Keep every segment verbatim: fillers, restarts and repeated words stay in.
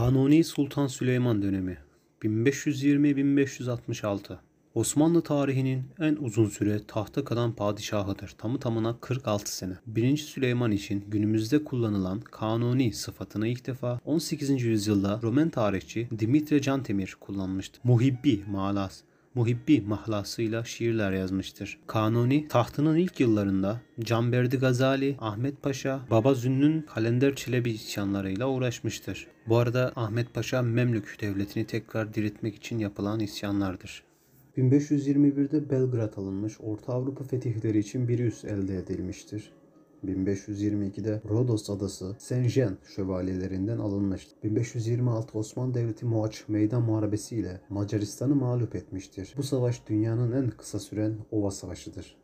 Kanuni Sultan Süleyman dönemi bin beş yüz yirmi bin beş yüz altmış altı Osmanlı tarihinin en uzun süre tahta kalan padişahıdır. Tamı tamına kırk altı sene. birinci Süleyman için günümüzde kullanılan kanuni sıfatını ilk defa on sekizinci yüzyılda Roman tarihçi Dimitri Cantemir kullanmıştı. Muhibbi malas Muhibbi mahlasıyla şiirler yazmıştır. Kanuni tahtının ilk yıllarında Canberdi Gazali, Ahmet Paşa, Baba Zünn'ün Kalender Çelebi isyanlarıyla uğraşmıştır. Bu arada Ahmet Paşa Memlük devletini tekrar diriltmek için yapılan isyanlardır. bin beş yüz yirmi birde Belgrad alınmış, Orta Avrupa fetihleri için bir üs elde edilmiştir. bin beş yüz yirmi ikide Rodos adası Saint-Jean şövalyelerinden alınmıştır. bin beş yüz yirmi altı Osmanlı Devleti Mohaç Meydan Muharebesi ile Macaristan'ı mağlup etmiştir. Bu savaş dünyanın en kısa süren Ova Savaşı'dır.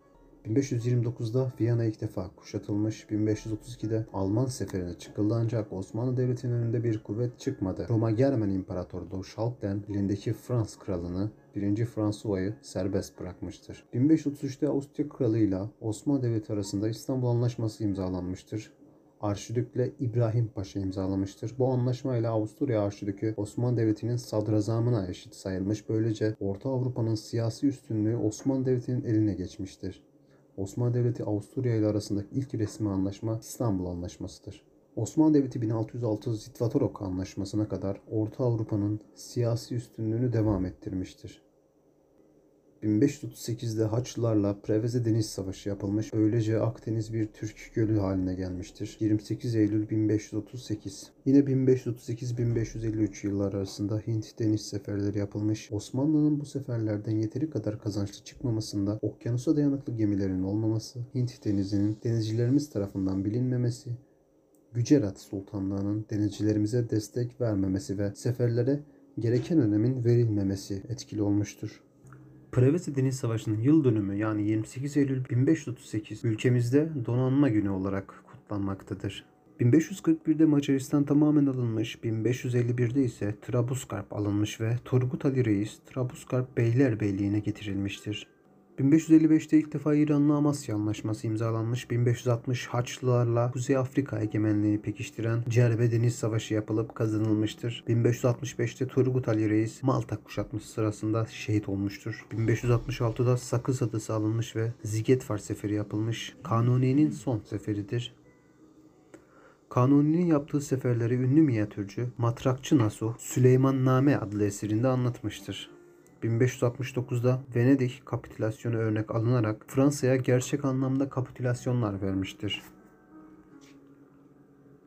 bin beş yüz yirmi dokuzda Viyana ilk defa kuşatılmış, bin beş yüz otuz ikide Alman seferine çıkıldı ancak Osmanlı Devleti'nin önünde bir kuvvet çıkmadı. Roma Germen İmparatorluğu Schalden elindeki Frans kralını birinci Fransuay'ı serbest bırakmıştır. bin beş yüz otuz üçte Avusturya kralı ile Osmanlı Devleti arasında İstanbul Antlaşması imzalanmıştır. Arşidükle İbrahim Paşa imzalamıştır. Bu anlaşmayla Avusturya Arşidükü Osmanlı Devleti'nin sadrazamına eşit sayılmış. Böylece Orta Avrupa'nın siyasi üstünlüğü Osmanlı Devleti'nin eline geçmiştir. Osmanlı Devleti Avusturya ile arasındaki ilk resmi anlaşma İstanbul Antlaşması'dır. Osmanlı Devleti bin altı yüz altı Zitvatorok Anlaşması'na kadar Orta Avrupa'nın siyasi üstünlüğünü devam ettirmiştir. bin beş yüz otuz sekizde Haçlılarla Preveze Deniz Savaşı yapılmış, böylece Akdeniz bir Türk gölü haline gelmiştir. yirmi sekiz Eylül bin beş yüz otuz sekiz. Yine bin beş yüz otuz sekiz bin beş yüz elli üç yılları arasında Hint deniz seferleri yapılmış. Osmanlı'nın bu seferlerden yeteri kadar kazançlı çıkmamasında okyanusa dayanıklı gemilerin olmaması, Hint denizinin denizcilerimiz tarafından bilinmemesi, Gücerat Sultanlığı'nın denizcilerimize destek vermemesi ve seferlere gereken önemin verilmemesi etkili olmuştur. Preveze Deniz Savaşı'nın yıl dönümü yani yirmi sekiz Eylül bin beş yüz otuz sekiz ülkemizde Donanma Günü olarak kutlanmaktadır. bin beş yüz kırk birde Macaristan tamamen alınmış, bin beş yüz elli birde ise Trablusgarp alınmış ve Turgut Ali Reis Trablusgarp Beylerbeyliği'ne getirilmiştir. bin beş yüz elli beşte ilk defa İran'la Amasya Anlaşması imzalanmış, bin beş yüz altmış Haçlılarla Kuzey Afrika egemenliği pekiştiren Cerbe Deniz Savaşı yapılıp kazanılmıştır. bin beş yüz altmış beşte Turgut Ali Reis Malta kuşatması sırasında şehit olmuştur. bin beş yüz altmış altıda Sakız Adası alınmış ve Zigetfar Seferi yapılmış. Kanuni'nin son seferidir. Kanuni'nin yaptığı seferleri ünlü minyatürcü Matrakçı Nasuh, Süleyman Name adlı eserinde anlatmıştır. bin beş yüz altmış dokuzda Venedik kapitülasyonu örnek alınarak Fransa'ya gerçek anlamda kapitülasyonlar vermiştir.